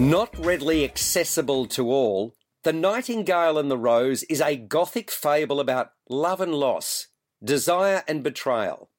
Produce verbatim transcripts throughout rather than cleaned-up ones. Not readily accessible to all, The Nightingale and the Rose is a gothic fable about love and loss, desire and betrayal.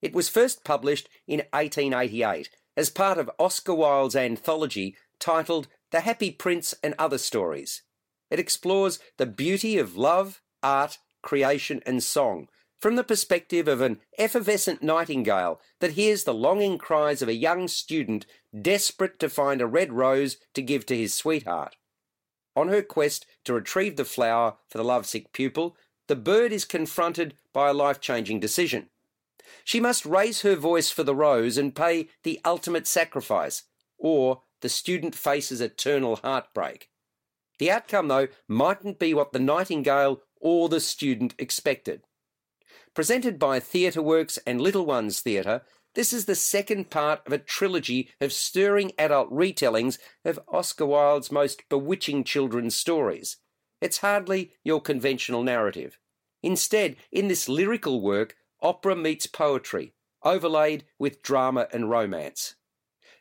It was first published in eighteen eighty-eight as part of Oscar Wilde's anthology titled The Happy Prince and Other Stories. It explores the beauty of love, art, creation and song from the perspective of an effervescent nightingale that hears the longing cries of a young student desperate to find a red rose to give to his sweetheart. On her quest to retrieve the flower for the lovesick pupil, the bird is confronted by a life-changing decision. She must raise her voice for the rose and pay the ultimate sacrifice, or the student faces eternal heartbreak. The outcome, though, mightn't be what the nightingale or the student expected. Presented by Theatre Works and Little Ones Theatre, this is the second part of a trilogy of stirring adult retellings of Oscar Wilde's most bewitching children's stories. It's hardly your conventional narrative. Instead, in this lyrical work, opera meets poetry, overlaid with drama and romance.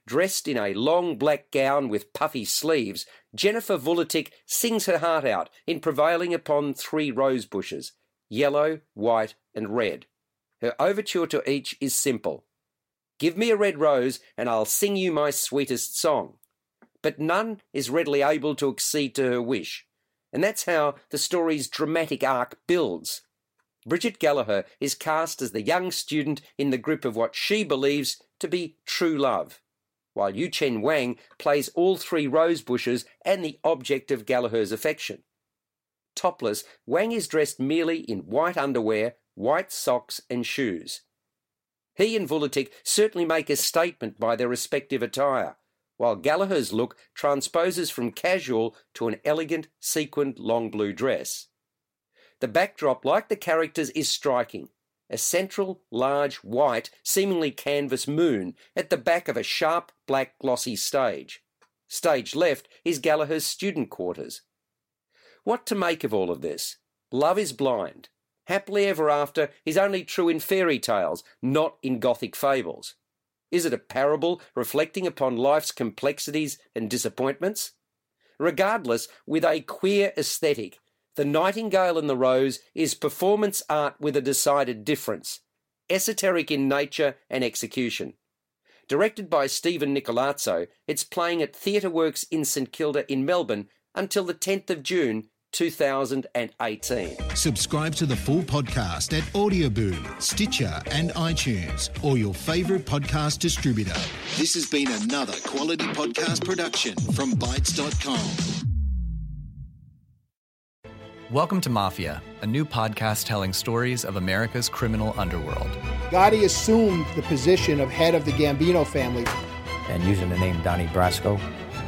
Dressed in a long black gown with puffy sleeves, Jennifer Vuletic sings her heart out in prevailing upon three rose bushes, yellow, white and red. Her overture to each is simple. Give me a red rose and I'll sing you my sweetest song. But none is readily able to accede to her wish. And that's how the story's dramatic arc builds. Bridget Gallagher is cast as the young student in the grip of what she believes to be true love, while Yuchen Wang plays all three rose bushes and the object of Gallagher's affection. Topless, Wang is dressed merely in white underwear, white socks and shoes. He and Vuletic certainly make a statement by their respective attire, while Gallagher's look transposes from casual to an elegant, sequined, long blue dress. The backdrop, like the characters, is striking. A central, large, white, seemingly canvas moon at the back of a sharp, black, glossy stage. Stage left is Gallagher's student quarters. What to make of all of this? Love is blind. Happily ever after is only true in fairy tales, not in gothic fables. Is it a parable reflecting upon life's complexities and disappointments? Regardless, with a queer aesthetic, The Nightingale and the Rose is performance art with a decided difference, esoteric in nature and execution. Directed by Stephen Nicolazzo, it's playing at Theatre Works in St Kilda in Melbourne until the tenth of June, two thousand eighteen. Subscribe to the full podcast at Audioboom, Stitcher and iTunes, or your favourite podcast distributor. This has been another quality podcast production from Bytes dot com. Welcome to Mafia, a new podcast telling stories of America's criminal underworld. Gotti assumed the position of head of the Gambino family. And using the name Donnie Brasco,